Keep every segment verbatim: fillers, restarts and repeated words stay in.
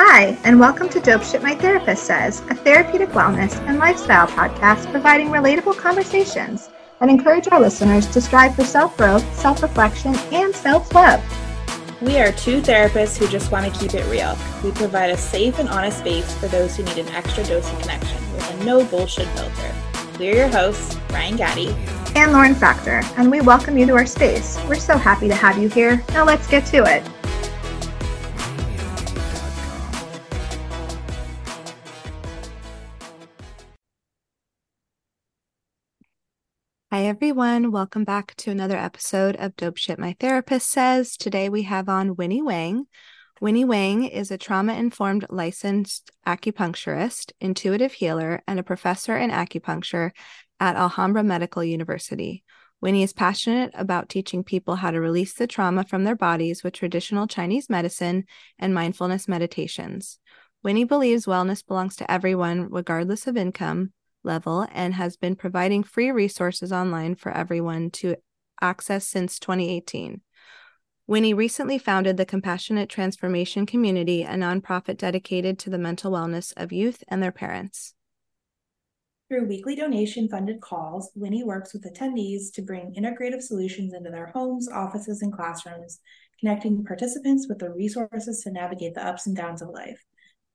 Hi, and welcome to Dope Shit My Therapist Says, a therapeutic wellness and lifestyle podcast providing relatable conversations that encourage our listeners to strive for self-growth, self-reflection, and self-love. We are two therapists who just want to keep it real. We provide a safe and honest space for those who need an extra dose of connection with a no-bullshit filter. We're your hosts, Brian Gatti and Lauren Factor, and we welcome you to our space. We're so happy to have you here. Now let's get to it. Hi everyone, welcome back to another episode of Dope Shit My Therapist Says. Today we have on Winnie Wang. Winnie Wang is a trauma-informed licensed acupuncturist, intuitive healer, and a professor in acupuncture at Alhambra Medical University. Winnie is passionate about teaching people how to release the trauma from their bodies with traditional Chinese medicine and mindfulness meditations. Winnie believes wellness belongs to everyone, regardless of income level, and has been providing free resources online for everyone to access since twenty eighteen. Winnie recently founded the Compassionate Transformation Community, a nonprofit dedicated to the mental wellness of youth and their parents. Through weekly donation-funded calls, Winnie works with attendees to bring integrative solutions into their homes, offices, and classrooms, connecting participants with the resources to navigate the ups and downs of life.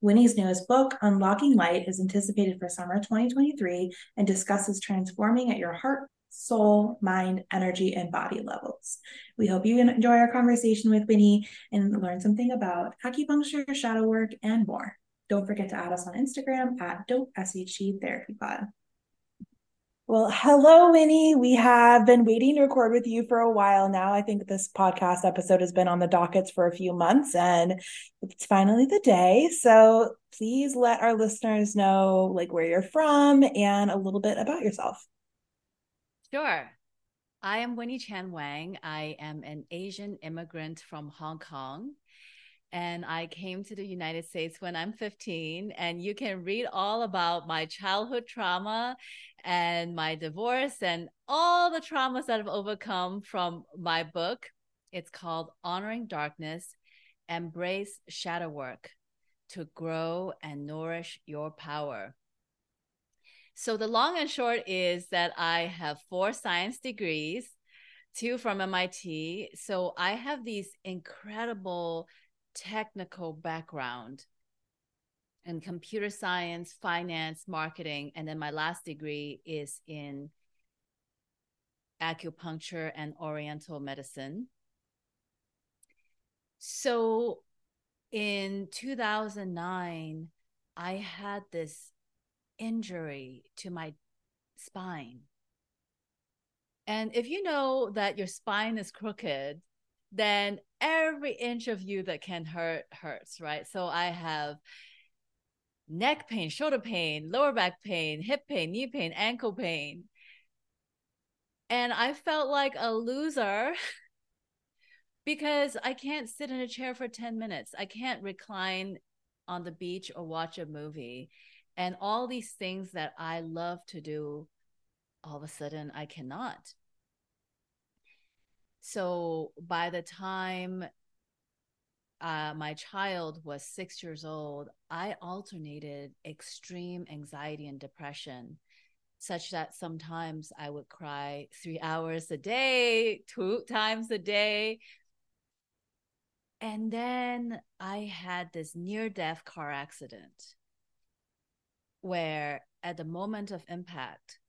Winnie's newest book, Unlocking Light, is anticipated for summer twenty twenty-three and discusses transforming at your heart, soul, mind, energy, and body levels. We hope you enjoy our conversation with Winnie and learn something about acupuncture, shadow work, and more. Don't forget to add us on Instagram at dope s h t therapy pod. Well, hello, Winnie. We have been waiting to record with you for a while now. I think this podcast episode has been on the dockets for a few months, and it's finally the day. So please let our listeners know like where you're from and a little bit about yourself. Sure. I am Winnie Chan Wang. I am an Asian immigrant from Hong Kong. And I came to the United States when I'm fifteen, and you can read all about my childhood trauma and my divorce and all the traumas that I've overcome from my book. It's called Honoring Darkness, Embrace Shadow Work to Grow and Nourish Your Power. So the long and short is that I have four science degrees, two from M I T. So I have these incredible technical background in computer science, finance, marketing, and then my last degree is in acupuncture and oriental medicine. So in two thousand nine, I had this injury to my spine. And if you know that your spine is crooked, then every inch of you that can hurt hurts, right? So I have neck pain, shoulder pain, lower back pain, hip pain, knee pain, ankle pain. And I felt like a loser because I can't sit in a chair for ten minutes. I can't recline on the beach or watch a movie. And all these things that I love to do, all of a sudden I cannot. So by the time uh, my child was six years old, I alternated extreme anxiety and depression, such that sometimes I would cry three hours a day, two times a day. And then I had this near-death car accident where at the moment of impact,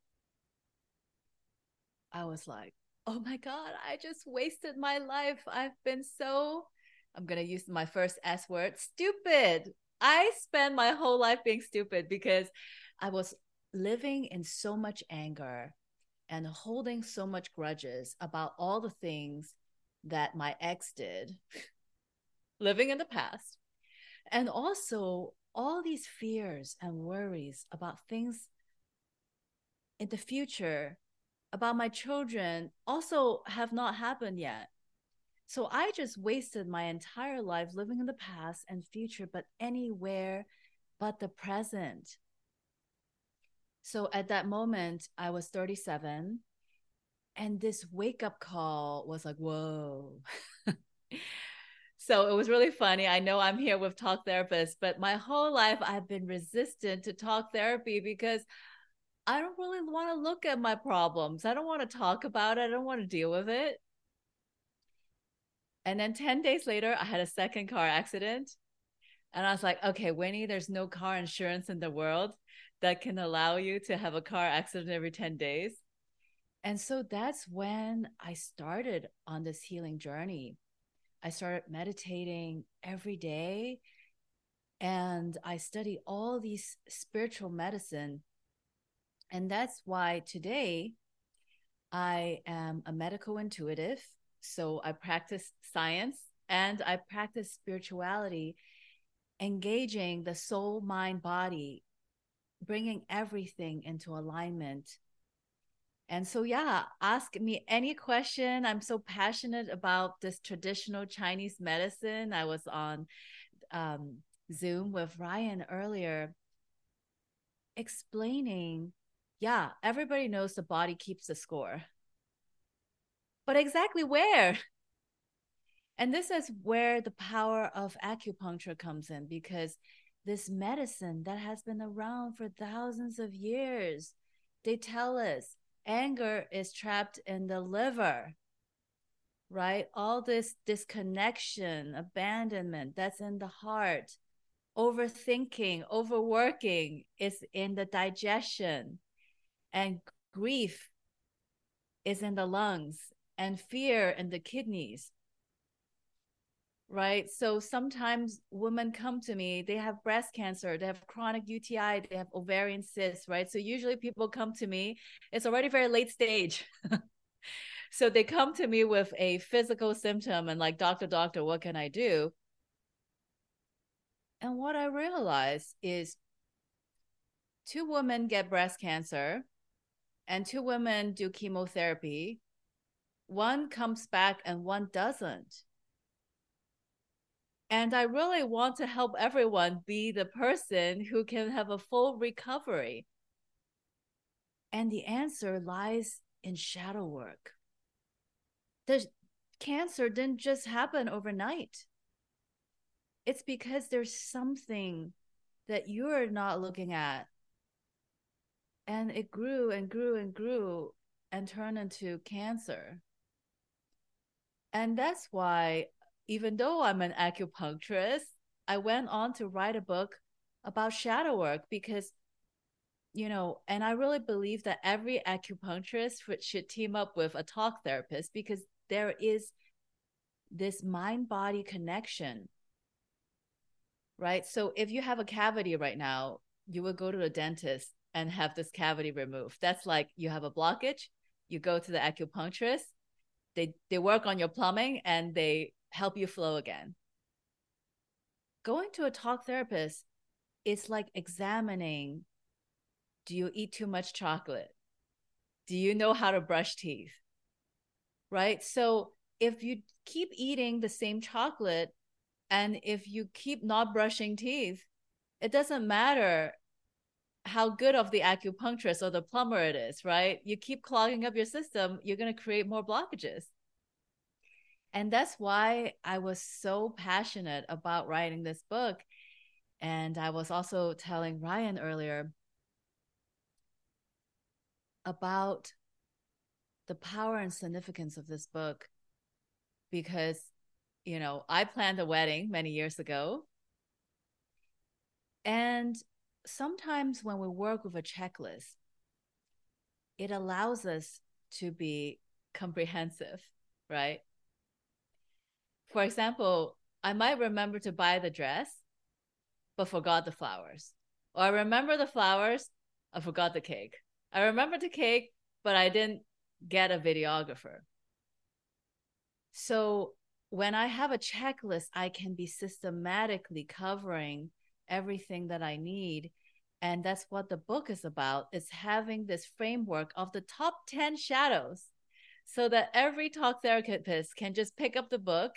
I was like, oh my God, I just wasted my life. I've been so, I'm going to use my first S word, stupid. I spent my whole life being stupid because I was living in so much anger and holding so much grudges about all the things that my ex did, living in the past. And also all these fears and worries about things in the future about my children also have not happened yet. So I just wasted my entire life living in the past and future, but anywhere but the present. So at that moment, I was thirty-seven, and this wake-up call was like, whoa. So it was really funny. I know I'm here with talk therapists, but my whole life I've been resistant to talk therapy because I don't really want to look at my problems. I don't want to talk about it. I don't want to deal with it. And then ten days later, I had a second car accident. And I was like, okay, Winnie, there's no car insurance in the world that can allow you to have a car accident every ten days. And so that's when I started on this healing journey. I started meditating every day. And I study all these spiritual medicine. And that's why today I am a medical intuitive. So I practice science and I practice spirituality, engaging the soul, mind, body, bringing everything into alignment. And so, yeah, ask me any question. I'm so passionate about this traditional Chinese medicine. I was on um, Zoom with Ryan earlier explaining, yeah, everybody knows the body keeps the score. But exactly where? And this is where the power of acupuncture comes in, because this medicine that has been around for thousands of years, they tell us anger is trapped in the liver, right? All this disconnection, abandonment, that's in the heart. Overthinking, overworking is in the digestion. And grief is in the lungs, and fear in the kidneys. Right? So sometimes women come to me, they have breast cancer, they have chronic U T I, they have ovarian cysts, right? So usually people come to me, it's already very late stage. So they come to me with a physical symptom and like, doctor, doctor, what can I do? And what I realized is two women get breast cancer and two women do chemotherapy. One comes back and one doesn't. And I really want to help everyone be the person who can have a full recovery. And the answer lies in shadow work. The cancer didn't just happen overnight. It's because there's something that you're not looking at. And it grew and grew and grew and turned into cancer. And that's why, even though I'm an acupuncturist, I went on to write a book about shadow work because, you know, and I really believe that every acupuncturist should team up with a talk therapist because there is this mind-body connection, right? So if you have a cavity right now, you would go to the dentist and have this cavity removed. That's like you have a blockage, you go to the acupuncturist, they they work on your plumbing and they help you flow again. Going to a talk therapist is like examining, do you eat too much chocolate? Do you know how to brush teeth? Right? So if you keep eating the same chocolate and if you keep not brushing teeth, it doesn't matter how good of the acupuncturist or the plumber it is, right? You keep clogging up your system, you're going to create more blockages. And that's why I was so passionate about writing this book. And I was also telling Ryan earlier about the power and significance of this book because, you know, I planned a wedding many years ago. And sometimes when we work with a checklist, it allows us to be comprehensive, right? For example, I might remember to buy the dress, but forgot the flowers. Or I remember the flowers, I forgot the cake. I remember the cake, but I didn't get a videographer. So when I have a checklist, I can be systematically covering everything that I need. And that's what the book is about, is having this framework of the top ten shadows so that every talk therapist can just pick up the book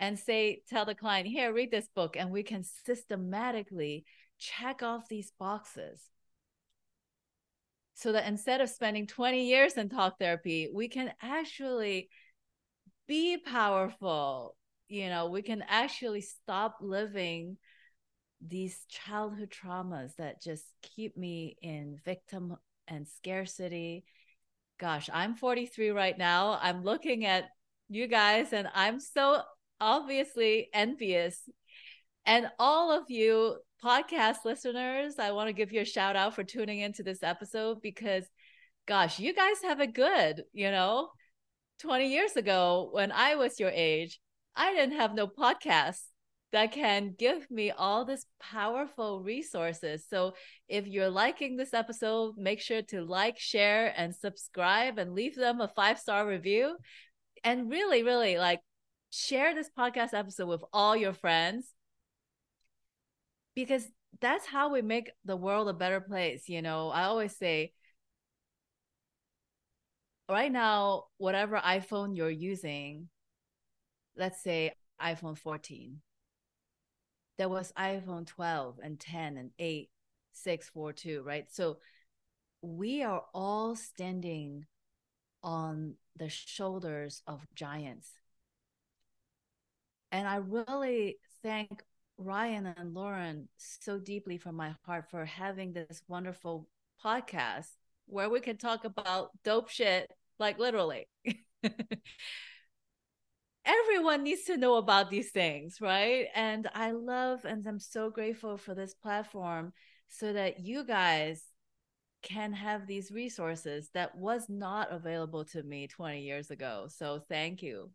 and say, tell the client, here, read this book, and we can systematically check off these boxes. So that instead of spending twenty years in talk therapy, we can actually be powerful, you know, we can actually stop living these childhood traumas that just keep me in victim and scarcity. Gosh, I'm forty-three right now. I'm looking at you guys and I'm so obviously envious. And all of you podcast listeners, I want to give you a shout out for tuning into this episode because, gosh, you guys have it good. You know, twenty years ago when I was your age, I didn't have no podcasts that can give me all this powerful resources. So if you're liking this episode, make sure to like, share, and subscribe and leave them a five-star review. And really, really like share this podcast episode with all your friends because that's how we make the world a better place. You know, I always say right now, whatever iPhone you're using, let's say iPhone fourteen. There was iPhone twelve and ten and eight, six, four, two, right? So we are all standing on the shoulders of giants. And I really thank Ryan and Lauren so deeply from my heart for having this wonderful podcast where we can talk about dope shit, like literally. Everyone needs to know about these things, right? And I love and I'm so grateful for this platform so that you guys can have these resources that was not available to me twenty years ago. So thank you.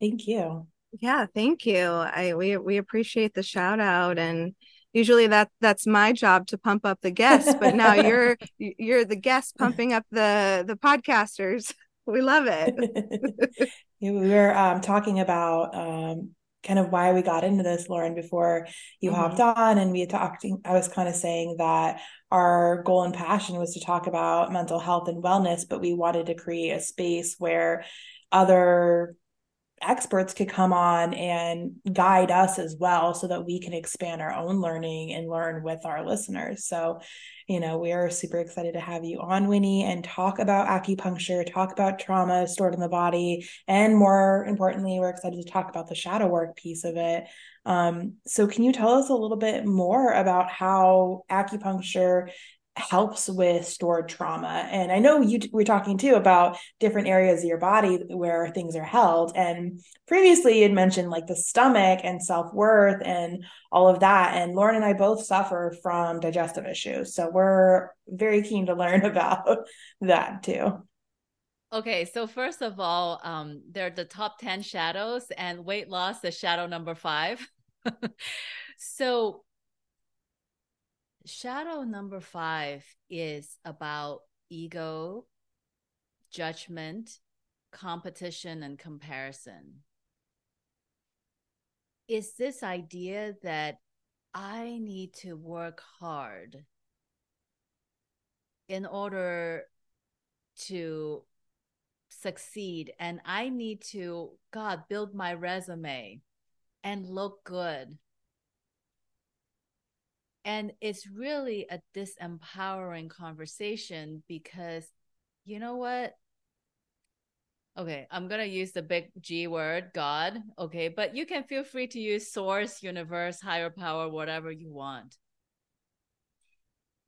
Thank you. Yeah, thank you. I we we appreciate the shout out, and usually that that's my job to pump up the guests, but now you're you're the guest pumping up the the podcasters. We love it. We were um, talking about um, kind of why we got into this, Lauren, before you mm-hmm. hopped on, and we had talked, I was kind of saying that our goal and passion was to talk about mental health and wellness, but we wanted to create a space where other experts could come on and guide us as well so that we can expand our own learning and learn with our listeners. So, you know, we are super excited to have you on, Winnie, and talk about acupuncture, talk about trauma stored in the body. And more importantly, we're excited to talk about the shadow work piece of it. Um, so can you tell us a little bit more about how acupuncture helps with stored trauma? And I know you t- were talking too about different areas of your body where things are held. And previously you'd mentioned like the stomach and self-worth and all of that. And Lauren and I both suffer from digestive issues. So we're very keen to learn about that too. Okay. So first of all, um, they're the top ten shadows, and weight loss is shadow number five. So shadow number five is about ego, judgment, competition, and comparison. It's this idea that I need to work hard in order to succeed, and I need to, God, build my resume and look good. And it's really a disempowering conversation because, you know what? Okay, I'm going to use the big G word, God. Okay, but you can feel free to use source, universe, higher power, whatever you want.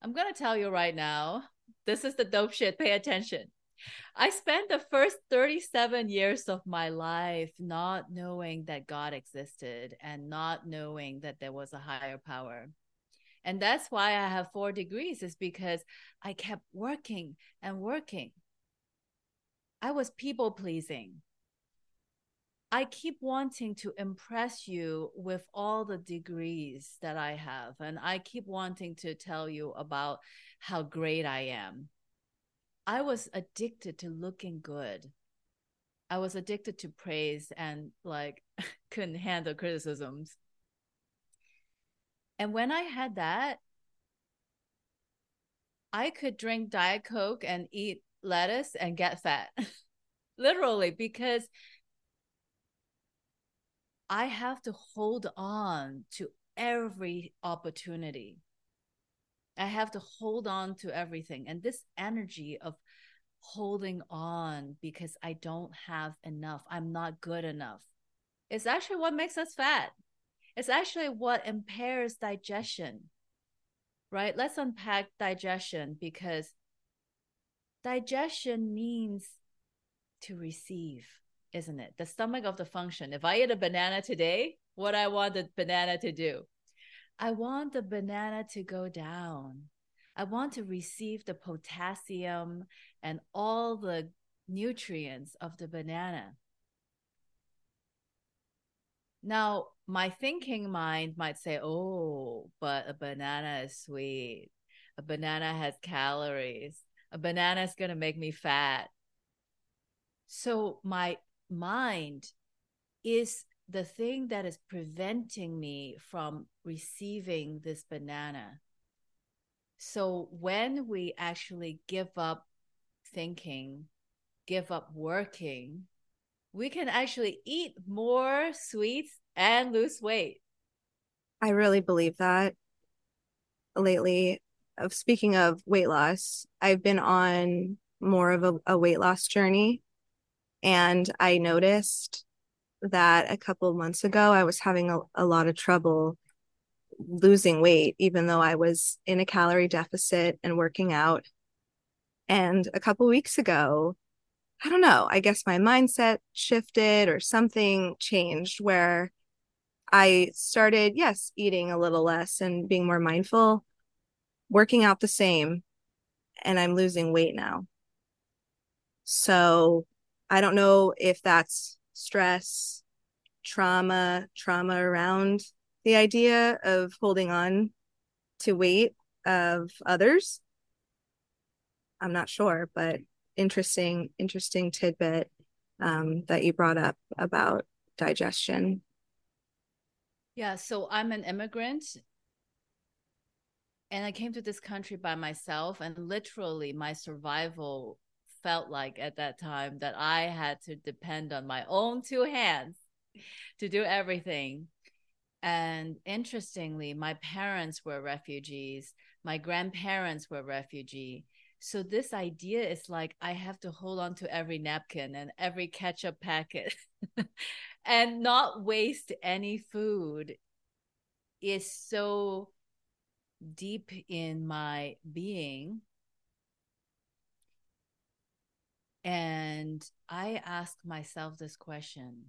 I'm going to tell you right now, this is the dope shit. Pay attention. I spent the first thirty-seven years of my life not knowing that God existed and not knowing that there was a higher power. And that's why I have four degrees, is because I kept working and working. I was people pleasing. I keep wanting to impress you with all the degrees that I have. And I keep wanting to tell you about how great I am. I was addicted to looking good. I was addicted to praise and like couldn't handle criticisms. And when I had that, I could drink Diet Coke and eat lettuce and get fat, literally, because I have to hold on to every opportunity. I have to hold on to everything. And this energy of holding on because I don't have enough, I'm not good enough, It's actually what makes us fat. It's actually what impairs digestion, right? Let's unpack digestion, because digestion means to receive, isn't it? The stomach of the function. If I eat a banana today, what I want the banana to do? I want the banana to go down. I want to receive the potassium and all the nutrients of the banana. Now, my thinking mind might say, oh, but a banana is sweet. A banana has calories. A banana is going to make me fat. So my mind is the thing that is preventing me from receiving this banana. So when we actually give up thinking, give up working, we can actually eat more sweets and lose weight. I really believe that. Lately, of speaking of weight loss, I've been on more of a, a weight loss journey. And I noticed that a couple of months ago, I was having a, a lot of trouble losing weight, even though I was in a calorie deficit and working out. And a couple of weeks ago, I don't know, I guess my mindset shifted or something changed where I started, yes, eating a little less and being more mindful, working out the same, and I'm losing weight now. So I don't know if that's stress, trauma, trauma around the idea of holding on to weight of others. I'm not sure, but interesting, interesting tidbit um, that you brought up about digestion. Yeah, so I'm an immigrant and I came to this country by myself, and literally my survival felt like at that time that I had to depend on my own two hands to do everything. And interestingly, my parents were refugees. My grandparents were refugee. So this idea is like, I have to hold on to every napkin and every ketchup packet and not waste any food is so deep in my being. And I asked myself this question.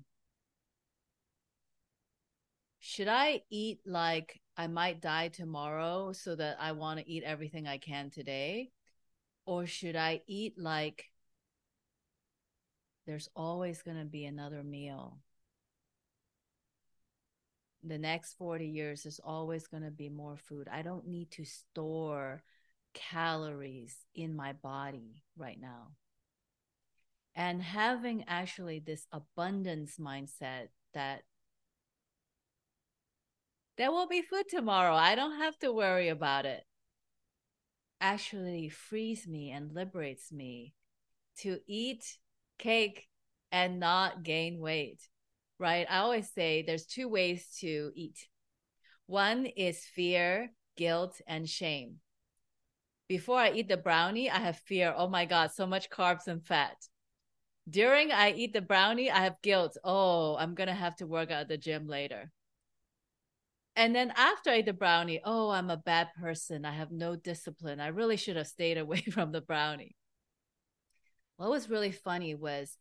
Should I eat like I might die tomorrow so that I want to eat everything I can today? Or should I eat like there's always going to be another meal? The next forty years, there's always going to be more food. I don't need to store calories in my body right now. And having actually this abundance mindset that there will be food tomorrow, I don't have to worry about it, actually frees me and liberates me to eat cake and not gain weight, right? I always say there's two ways to eat. One is fear, guilt, and shame. Before I eat the brownie, I have fear. Oh my God, so much carbs and fat. During I eat the brownie, I have guilt. Oh, I'm going to have to work out at the gym later. And then after I eat the brownie, oh, I'm a bad person. I have no discipline. I really should have stayed away from the brownie. What was really funny was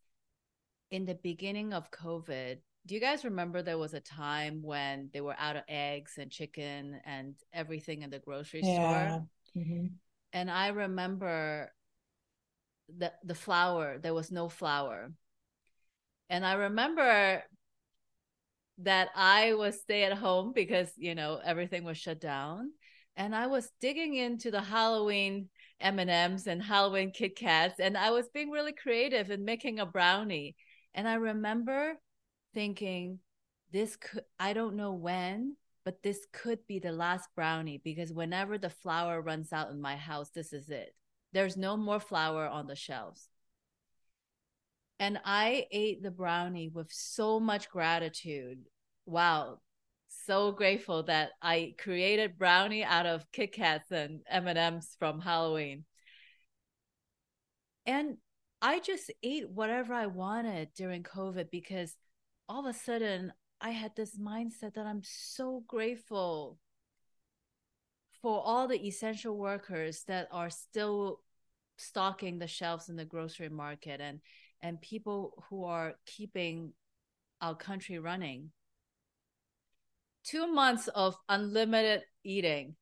in the beginning of COVID, do you guys remember there was a time when they were out of eggs and chicken and everything in the grocery yeah. store? Mm-hmm. And I remember the the flour, there was no flour. And I remember that I was stay at home because, you know, everything was shut down. And I was digging into the Halloween M and M's and Halloween Kit Kats. And I was being really creative in making a brownie. And I remember thinking, this could, I don't know when, but this could be the last brownie, because whenever the flour runs out in my house, this is it. There's no more flour on the shelves. And I ate the brownie with so much gratitude. Wow. So grateful that I created brownie out of Kit Kats and M and M's from Halloween. And I just ate whatever I wanted during COVID because all of a sudden I had this mindset that I'm so grateful for all the essential workers that are still stocking the shelves in the grocery market, and and people who are keeping our country running. Two months of unlimited eating.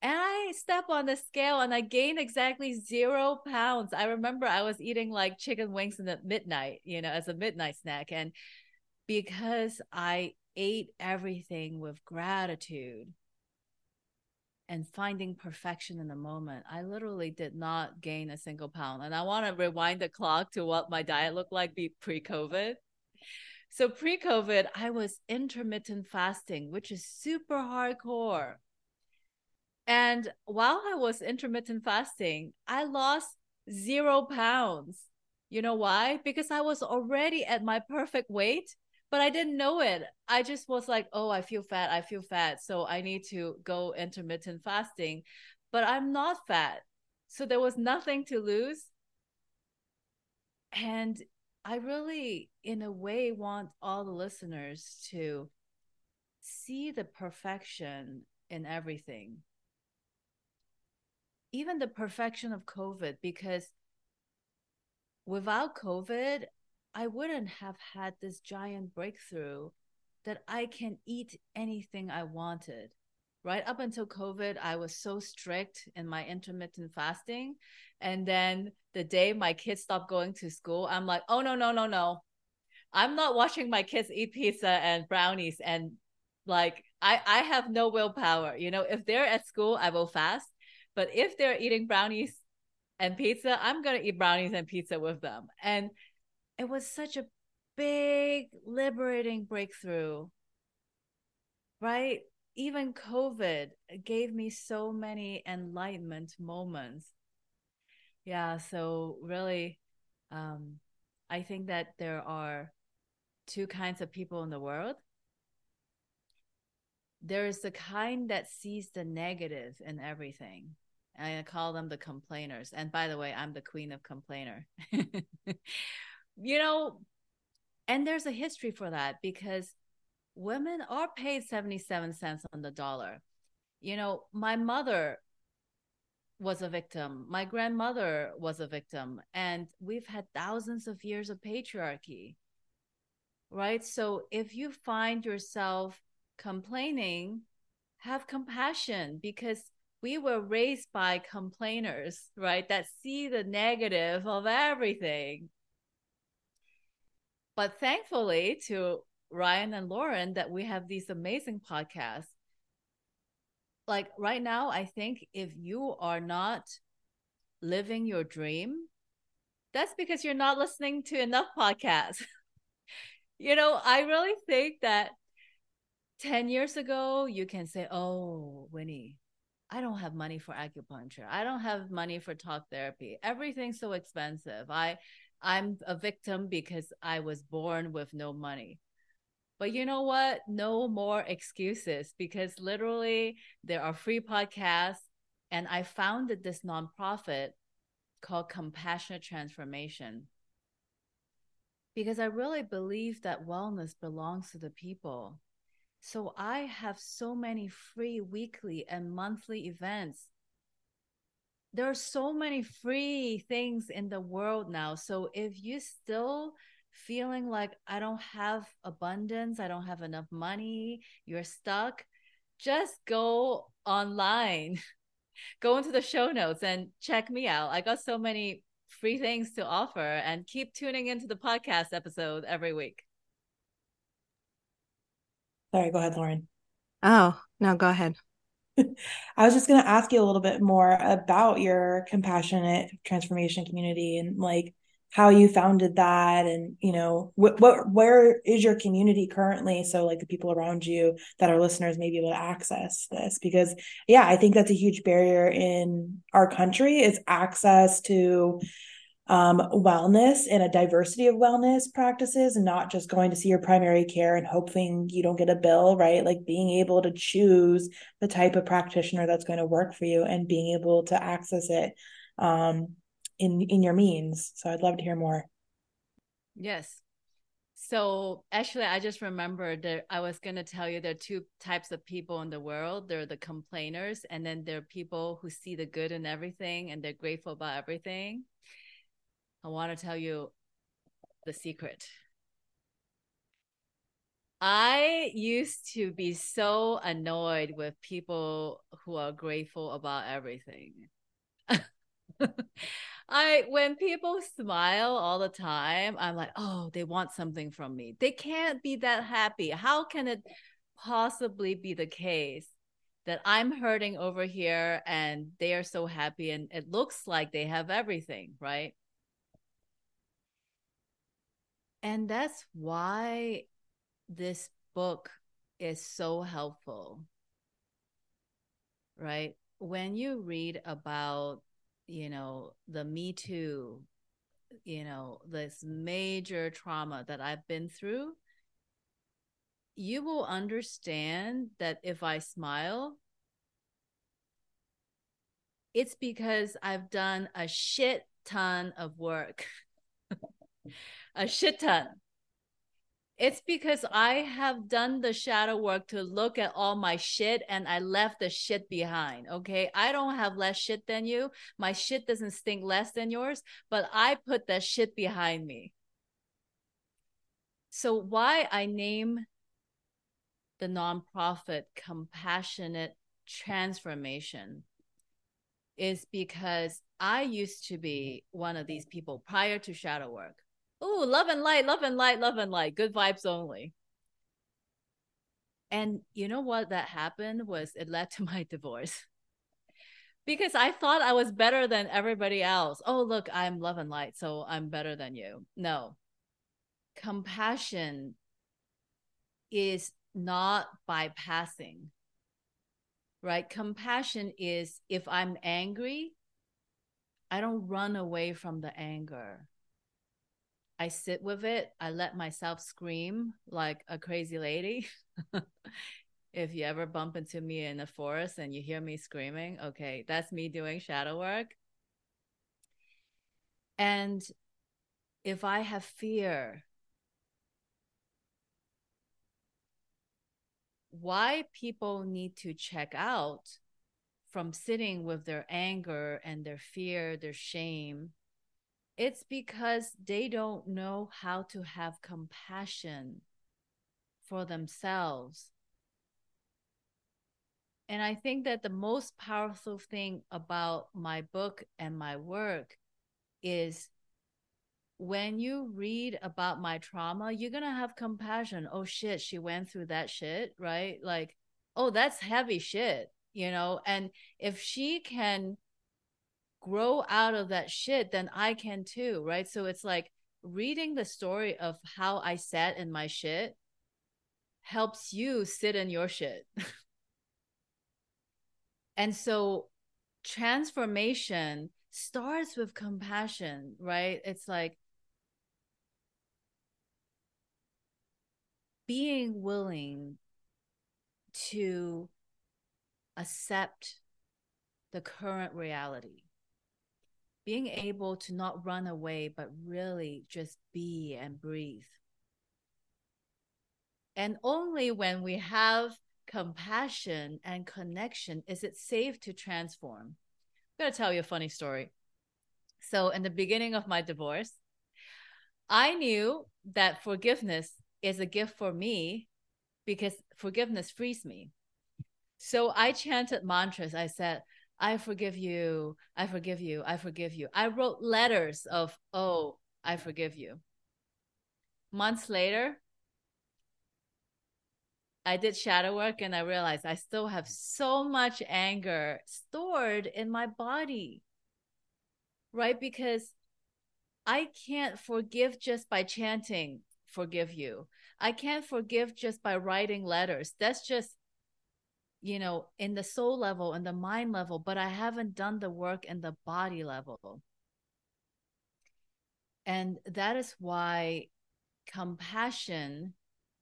And I step on the scale and I gain exactly zero pounds. I remember I was eating like chicken wings in the midnight, you know, as a midnight snack. And because I ate everything with gratitude and finding perfection in the moment, I literally did not gain a single pound. And I want to rewind the clock to what my diet looked like pre-COVID. So pre-COVID, I was intermittent fasting, which is super hardcore. And while I was intermittent fasting, I lost zero pounds. You know why? Because I was already at my perfect weight, but I didn't know it. I just was like, oh, I feel fat. I feel fat. So I need to go intermittent fasting, but I'm not fat. So there was nothing to lose. And I really, in a way, want all the listeners to see the perfection in everything. Even the perfection of COVID, because without COVID, I wouldn't have had this giant breakthrough that I can eat anything I wanted. Right up until COVID, I was so strict in my intermittent fasting. And then the day my kids stopped going to school, I'm like, oh, no, no, no, no. I'm not watching my kids eat pizza and brownies. And like, I, I have no willpower. You know, if they're at school, I will fast. But if they're eating brownies and pizza, I'm going to eat brownies and pizza with them. And it was such a big liberating breakthrough, right? Even COVID gave me so many enlightenment moments. Yeah, so really, um, I think that there are two kinds of people in the world. There is the kind that sees the negative in everything. And I call them the complainers. And by the way, I'm the queen of complainer. You know, and there's a history for that because women are paid seventy-seven cents on the dollar. You know, my mother was a victim. My grandmother was a victim. And we've had thousands of years of patriarchy, right? So if you find yourself complaining, have compassion, because we were raised by complainers, right? That see the negative of everything. But thankfully to Ryan and Lauren that we have these amazing podcasts. Like right now, I think if you are not living your dream, that's because you're not listening to enough podcasts. You know, I really think that ten years ago, you can say, oh, Winnie, I don't have money for acupuncture. I don't have money for talk therapy. Everything's so expensive. I, I'm a victim because I was born with no money. But you know what? No more excuses, because literally there are free podcasts. And I founded this nonprofit called Compassionate Transformation because I really believe that wellness belongs to the people. So I have so many free weekly and monthly events. There are so many free things in the world now. So if you're still feeling like I don't have abundance, I don't have enough money, you're stuck, just go online. Go into the show notes and check me out. I got so many free things to offer, and keep tuning into the podcast episode every week. Sorry, go ahead, Lauren. Oh, no, go ahead. I was just going to ask you a little bit more about your Compassionate Transformation Community and like how you founded that, and, you know, what, what, where is your community currently? So like the people around you that are listeners may be able to access this, because yeah, I think that's a huge barrier in our country is access to Um, wellness and a diversity of wellness practices, and not just going to see your primary care and hoping you don't get a bill, right? Like being able to choose the type of practitioner that's going to work for you and being able to access it um, in, in your means. So I'd love to hear more. Yes. So actually, I just remembered that I was going to tell you there are two types of people in the world. There are the complainers, and then there are people who see the good in everything and they're grateful about everything. I want to tell you the secret. I used to be so annoyed with people who are grateful about everything. I, when people smile all the time, I'm like, oh, they want something from me. They can't be that happy. How can it possibly be the case that I'm hurting over here and they are so happy and it looks like they have everything, right? And that's why this book is so helpful, right? When you read about, you know, the Me Too, you know, this major trauma that I've been through, you will understand that if I smile, it's because I've done a shit ton of work, a shit ton. It's because I have done the shadow work to look at all my shit and I left the shit behind, okay? I don't have less shit than you. My shit doesn't stink less than yours, but I put that shit behind me. So why I name the nonprofit Compassionate Transformation is because I used to be one of these people prior to shadow work. Oh, love and light, love and light, love and light. Good vibes only. And you know what that happened was it led to my divorce because I thought I was better than everybody else. Oh, look, I'm love and light, so I'm better than you. No. Compassion is not bypassing, right? Compassion is if I'm angry, I don't run away from the anger. I sit with it. I let myself scream like a crazy lady. If you ever bump into me in the forest and you hear me screaming, okay, that's me doing shadow work. And if I have fear, why people need to check out from sitting with their anger and their fear, their shame, it's because they don't know how to have compassion for themselves. And I think that the most powerful thing about my book and my work is when you read about my trauma, you're going to have compassion. Oh, shit, she went through that shit, right? Like, oh, that's heavy shit, you know? And if she can grow out of that shit, then I can too, right? So it's like reading the story of how I sat in my shit helps you sit in your shit. And so transformation starts with compassion, right? It's like being willing to accept the current reality. Being able to not run away, but really just be and breathe. And only when we have compassion and connection is it safe to transform. I'm going to tell you a funny story. So in the beginning of my divorce, I knew that forgiveness is a gift for me because forgiveness frees me. So I chanted mantras. I said, I forgive you, I forgive you, I forgive you. I wrote letters of, oh, I forgive you. Months later, I did shadow work and I realized I still have so much anger stored in my body, right? Because I can't forgive just by chanting, forgive you. I can't forgive just by writing letters. That's just, you know, in the soul level and the mind level, but I haven't done the work in the body level. And that is why compassion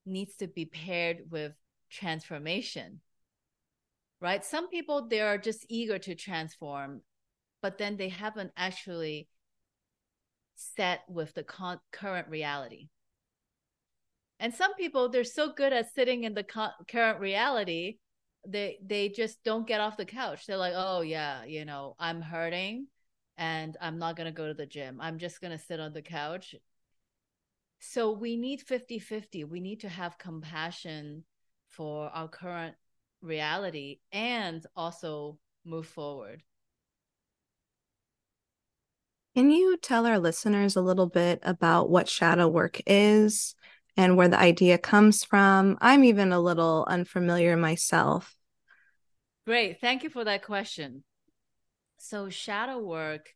needs to be paired with transformation, right? Some people, they are just eager to transform, but then they haven't actually sat with the con- current reality. And some people, they're so good at sitting in the co- current reality, they they just don't get off the couch. They're like, oh yeah, you know, I'm hurting and I'm not going to go to the gym. I'm just going to sit on the couch. So we need fifty-fifty. We need to have compassion for our current reality and also move forward. Can you tell our listeners a little bit about what shadow work is and where the idea comes from? I'm even a little unfamiliar myself. Great. Thank you for that question. So shadow work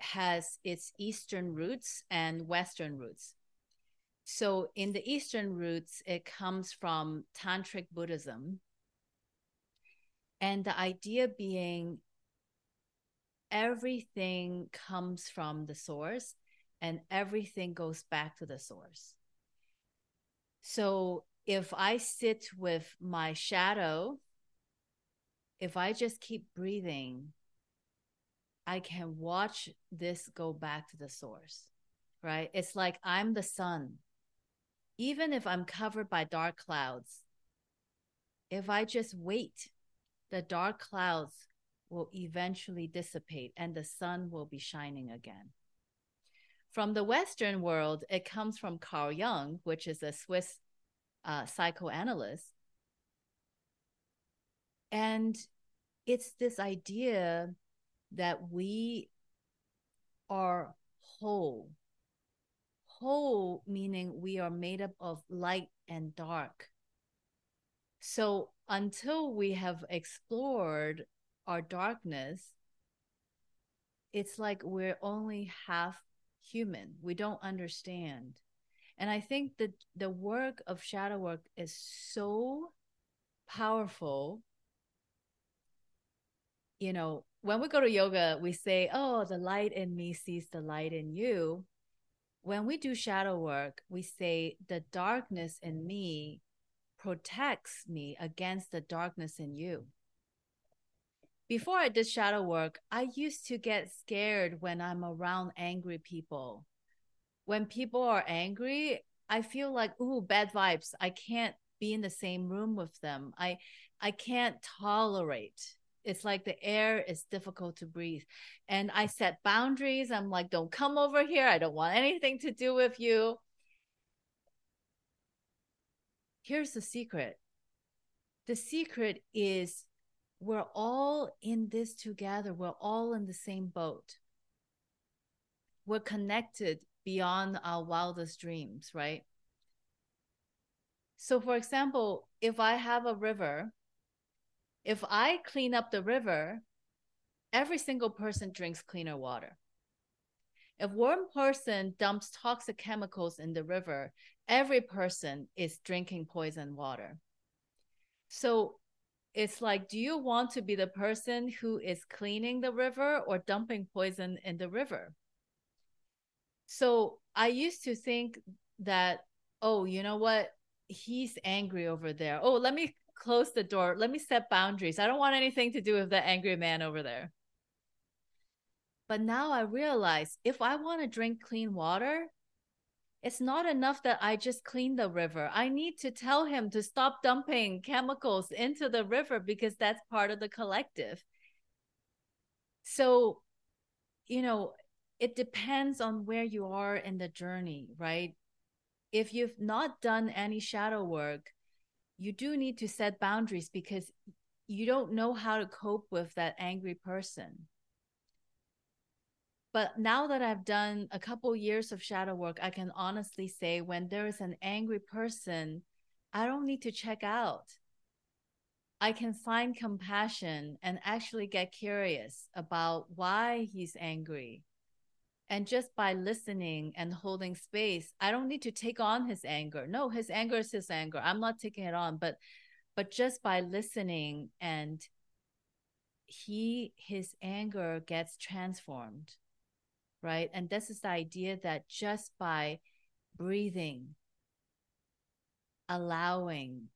has its Eastern roots and Western roots. So in the Eastern roots, it comes from Tantric Buddhism. And the idea being everything comes from the source and everything goes back to the source. So if I sit with my shadow, if I just keep breathing, I can watch this go back to the source, right? It's like I'm the sun. Even if I'm covered by dark clouds, if I just wait, the dark clouds will eventually dissipate and the sun will be shining again. From the Western world, it comes from Carl Jung, which is a Swiss uh, psychoanalyst. And it's this idea that we are whole. Whole meaning we are made up of light and dark. So until we have explored our darkness, it's like we're only half human. We don't understand. And I think that the work of shadow work is so powerful. You know, when we go to yoga, we say, oh, the light in me sees the light in you. When we do shadow work, we say the darkness in me protects me against the darkness in you. Before I did shadow work, I used to get scared when I'm around angry people. When people are angry, I feel like, ooh, bad vibes. I can't be in the same room with them. I, I can't tolerate. It's like the air is difficult to breathe. And I set boundaries. I'm like, don't come over here. I don't want anything to do with you. Here's the secret. The secret is we're all in this together. We're all in the same boat. We're connected beyond our wildest dreams, right? So for example, if I have a river, if I clean up the river, every single person drinks cleaner water. If one person dumps toxic chemicals in the river, every person is drinking poison water. So it's like, do you want to be the person who is cleaning the river or dumping poison in the river? So I used to think that, oh, you know what? He's angry over there. Oh, let me close the door. Let me set boundaries. I don't want anything to do with that angry man over there. But now I realize if I want to drink clean water, it's not enough that I just clean the river. I need to tell him to stop dumping chemicals into the river because that's part of the collective. So, you know, it depends on where you are in the journey, right? If you've not done any shadow work, you do need to set boundaries because you don't know how to cope with that angry person. But now that I've done a couple years of shadow work, I can honestly say when there is an angry person, I don't need to check out. I can find compassion and actually get curious about why he's angry. And just by listening and holding space, I don't need to take on his anger. No, his anger is his anger. I'm not taking it on. But but just by listening, and he his anger gets transformed. Right? And this is the idea that just by breathing, allowing,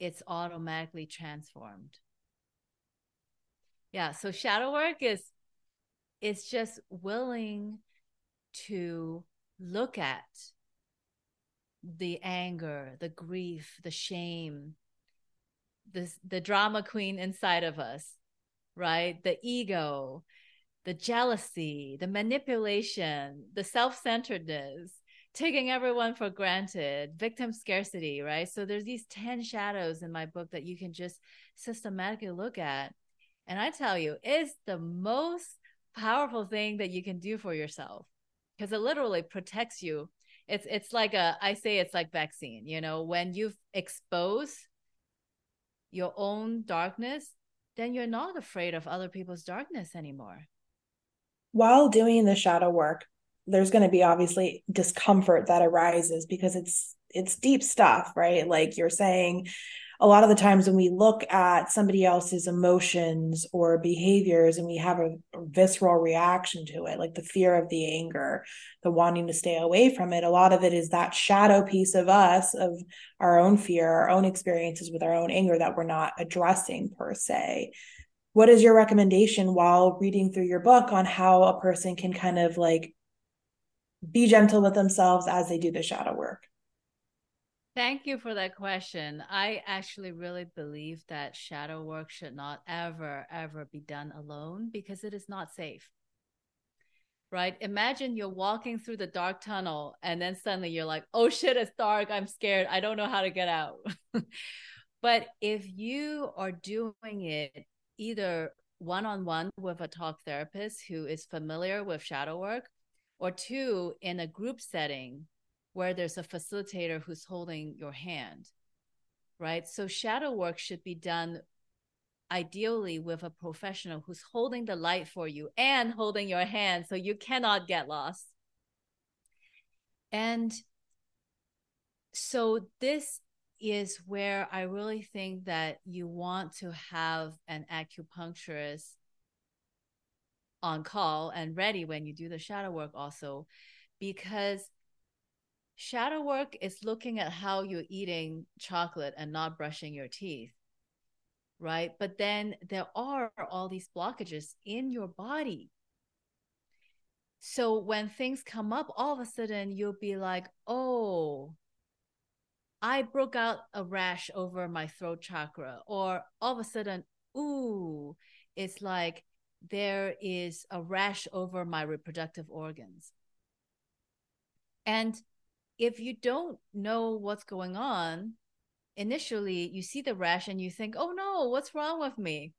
it's automatically transformed. Yeah, so shadow work is it's just willing to look at the anger, the grief, the shame, this, the drama queen inside of us, right? The ego, the jealousy, the manipulation, the self-centeredness, taking everyone for granted, victim scarcity, right? So there's these ten shadows in my book that you can just systematically look at. And I tell you, it's the most powerful thing that you can do for yourself because it literally protects you. It's it's like a, I say it's like vaccine, you know, when you've exposed your own darkness, then you're not afraid of other people's darkness anymore. While doing the shadow work, there's going to be obviously discomfort that arises because it's, it's deep stuff, right? Like you're saying, a lot of the times when we look at somebody else's emotions or behaviors and we have a visceral reaction to it, like the fear of the anger, the wanting to stay away from it, a lot of it is that shadow piece of us, of our own fear, our own experiences with our own anger that we're not addressing per se. What is your recommendation while reading through your book on how a person can kind of like be gentle with themselves as they do the shadow work? Thank you for that question. I actually really believe that shadow work should not ever, ever be done alone because it is not safe, right? Imagine you're walking through the dark tunnel and then suddenly you're like, oh shit, it's dark. I'm scared. I don't know how to get out. But if you are doing it either one-on-one with a talk therapist who is familiar with shadow work, or two, in a group setting where there's a facilitator who's holding your hand, right? So shadow work should be done ideally with a professional who's holding the light for you and holding your hand so you cannot get lost. And so this is where I really think that you want to have an acupuncturist on call and ready when you do the shadow work also, because shadow work is looking at how you're eating chocolate and not brushing your teeth, right? But then there are all these blockages in your body. So when things come up, all of a sudden you'll be like, oh, I broke out a rash over my throat chakra, or all of a sudden, ooh, it's like, there is a rash over my reproductive organs. And if you don't know what's going on, initially you see the rash and you think, oh no, what's wrong with me?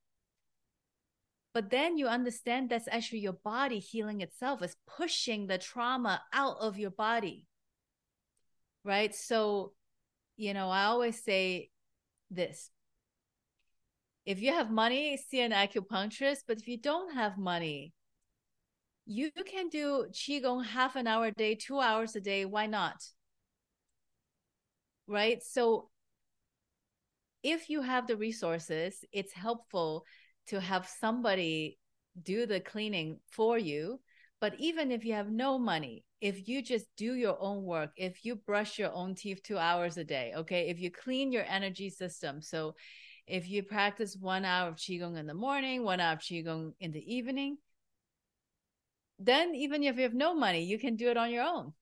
But then you understand that's actually your body healing itself, is pushing the trauma out of your body, right? So, you know, I always say this. If you have money, see an acupuncturist. But if you don't have money, you can do Qigong half an hour a day, two hours a day. Why not? Right? So if you have the resources, it's helpful to have somebody do the cleaning for you. But even if you have no money, if you just do your own work, if you brush your own teeth two hours a day, okay, if you clean your energy system, so if you practice one hour of Qigong in the morning, one hour of Qigong in the evening, then even if you have no money, you can do it on your own.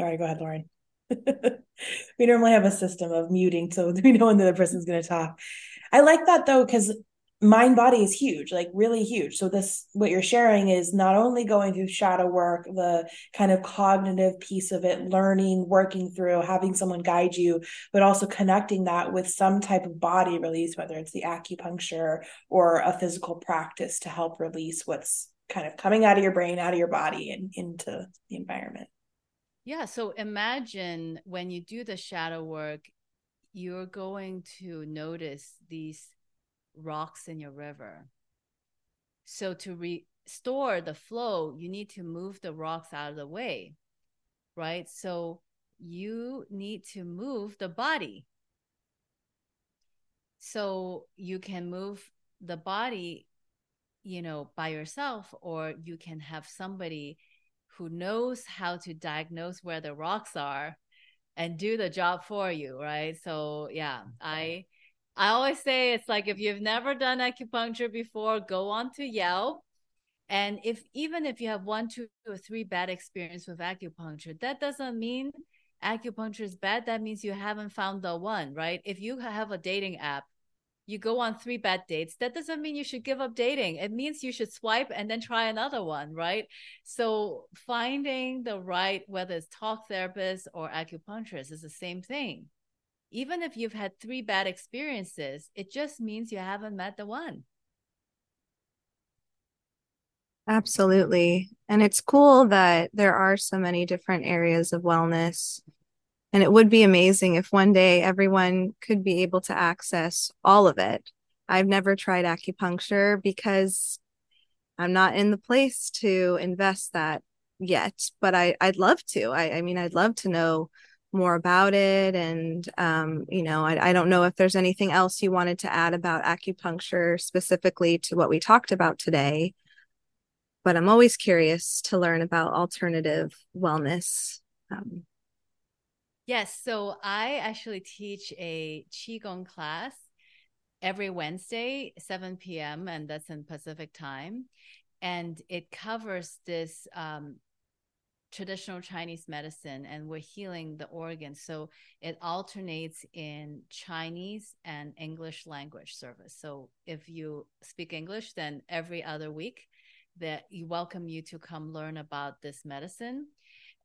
Sorry, go ahead, Lauren. We normally have a system of muting, so we know when the other person's going to talk. I like that, though, because mind body is huge, like really huge. So this, what you're sharing is not only going through shadow work, the kind of cognitive piece of it, learning, working through, having someone guide you, but also connecting that with some type of body release, whether it's the acupuncture or a physical practice to help release what's kind of coming out of your brain, out of your body and into the environment. Yeah. So imagine when you do the shadow work, you're going to notice these rocks in your river. So to re- restore the flow, you need to move the rocks out of the way, right? So you need to move the body. So you can move the body, you know, by yourself, or you can have somebody who knows how to diagnose where the rocks are and do the job for you, right? So yeah, I I always say it's like if you've never done acupuncture before, go on to Yelp And if even if you have one, two, or three bad experience with acupuncture, that doesn't mean acupuncture is bad. That means you haven't found the one, right? If you have a dating app, you go on three bad dates, that doesn't mean you should give up dating. It means you should swipe and then try another one, right? So finding the right, whether it's talk therapist or acupuncturist, is the same thing. Even if you've had three bad experiences, it just means you haven't met the one. Absolutely. And it's cool that there are so many different areas of wellness. And it would be amazing if one day everyone could be able to access all of it. I've never tried acupuncture because I'm not in the place to invest that yet, but I, I'd love to. I, I mean, I'd love to know more about it. And, um, you know, I, I don't know if there's anything else you wanted to add about acupuncture specifically to what we talked about today. But I'm always curious to learn about alternative wellness. Um, yes. So I actually teach a Qigong class every Wednesday, seven p.m. and that's in Pacific time. And it covers this um, traditional Chinese medicine, and we're healing the organs. So it alternates in Chinese and English language service. So if you speak English, then every other week, that we welcome you to come learn about this medicine.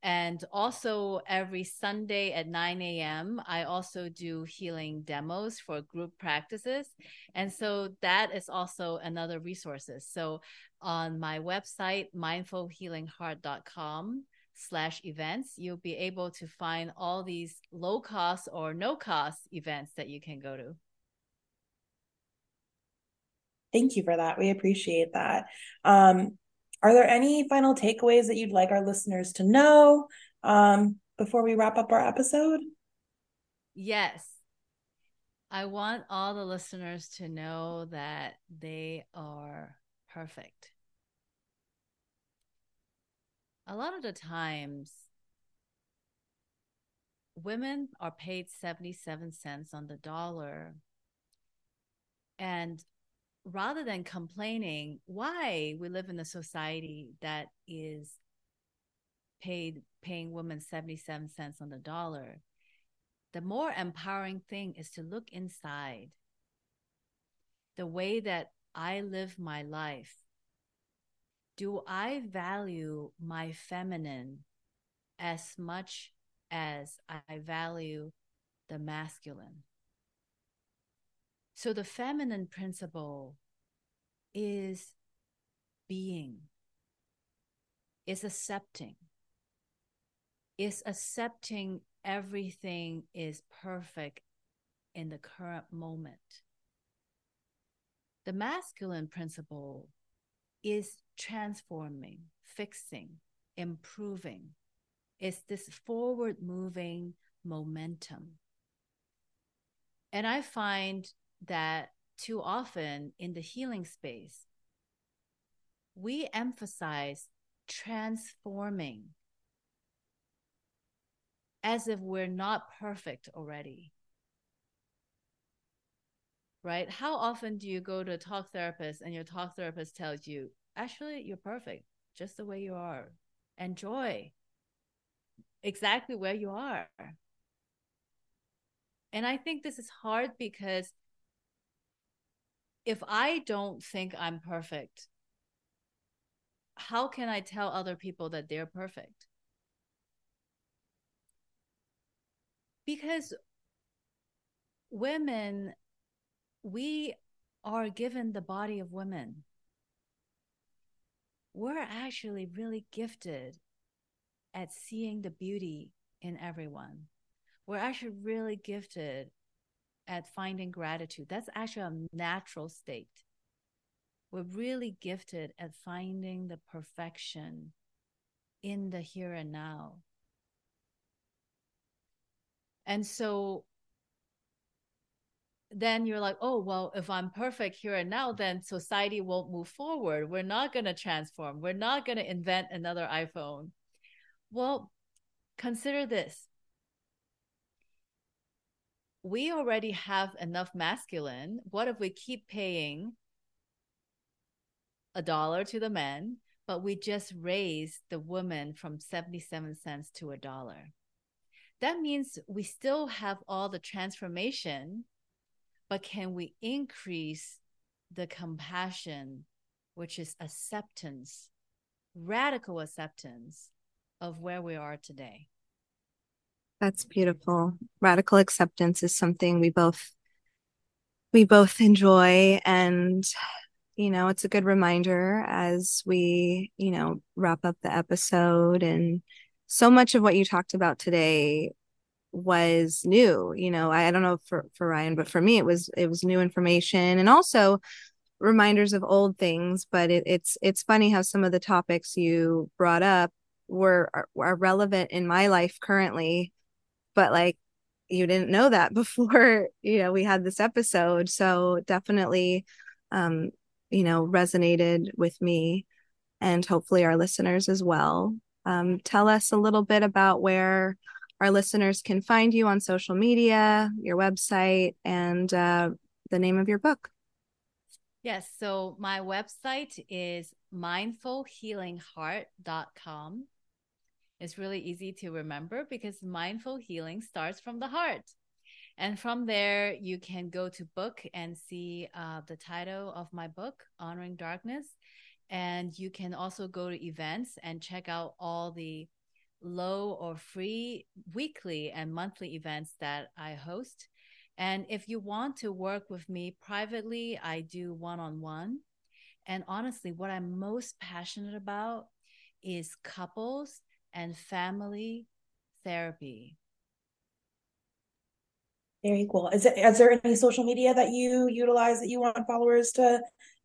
And also every Sunday at nine a.m., I also do healing demos for group practices. And so that is also another resource. So on my website, mindfulhealingheart.com slash events, you'll be able to find all these low cost or no cost events that you can go to. Thank you for that. We appreciate that. Um, are there any final takeaways that you'd like our listeners to know um, before we wrap up our episode? Yes. I want all the listeners to know that they are perfect. A lot of the times, women are paid seventy-seven cents on the dollar. And rather than complaining why we live in a society that is paid paying women seventy-seven cents on the dollar, the more empowering thing is to look inside. The way that I live my life, do I value my feminine as much as I value the masculine? So the feminine principle is being, is accepting, is accepting everything is perfect in the current moment. The masculine principle is transforming, fixing, improving. It's this forward-moving momentum. And I find that too often in the healing space, we emphasize transforming as if we're not perfect already, right? How often do you go to a talk therapist and your talk therapist tells you, actually, you're perfect just the way you are. Enjoy exactly where you are. And I think this is hard because if I don't think I'm perfect, how can I tell other people that they're perfect? Because women, we are given the body of women. We're actually really gifted at seeing the beauty in everyone. We're actually really gifted at finding gratitude. That's actually a natural state. We're really gifted at finding the perfection in the here and now. And so then you're like, oh, well, if I'm perfect here and now, then society won't move forward. We're not going to transform. We're not going to invent another iPhone. Well, consider this. We already have enough masculine. What if we keep paying a dollar to the men, but we just raised the women from seventy-seven cents to a dollar. That means we still have all the transformation, but can we increase the compassion, which is acceptance, radical acceptance of where we are today? That's beautiful. Radical acceptance is something we both we both enjoy, and you know, it's a good reminder as we, you know, wrap up the episode. And so much of what you talked about today was new. You know, I, I don't know for, for Ryan, but for me, it was it was new information and also reminders of old things. But it, it's it's funny how some of the topics you brought up were are, are relevant in my life currently, but like you didn't know that before, you know, we had this episode. So definitely, um, you know, resonated with me and hopefully our listeners as well. Um, tell us a little bit about where our listeners can find you on social media, your website, and uh, the name of your book. Yes. So my website is mindful healing heart dot com. It's really easy to remember because mindful healing starts from the heart. And from there, you can go to book and see uh, the title of my book, Honoring Darkness. And you can also go to events and check out all the low or free weekly and monthly events that I host. And if you want to work with me privately, I do one-on-one. And honestly, what I'm most passionate about is couples and family therapy. Very cool. Is, it, is there any social media that you utilize that you want followers to,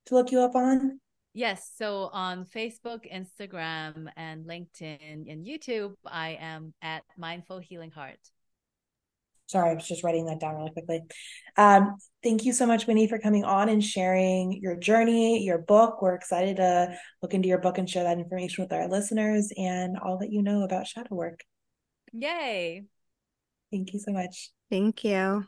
to look you up on? Yes. So on Facebook, Instagram, and LinkedIn and YouTube, I am at Mindful Healing Heart. Sorry, I was just writing that down really quickly. Um, thank you so much, Winnie, for coming on and sharing your journey, your book. We're excited to look into your book and share that information with our listeners and all that you know about shadow work. Yay. Thank you so much. Thank you.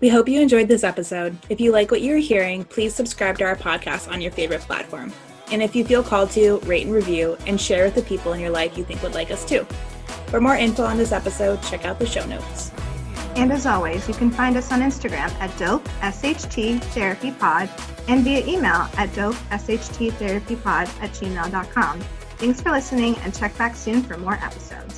We hope you enjoyed this episode. If you like what you're hearing, please subscribe to our podcast on your favorite platform. And if you feel called to, rate and review and share with the people in your life you think would like us too. For more info on this episode, check out the show notes. And as always, you can find us on Instagram at dope s h t therapy pod and via email at dope s h t therapy pod at gmail dot com. Thanks for listening and check back soon for more episodes.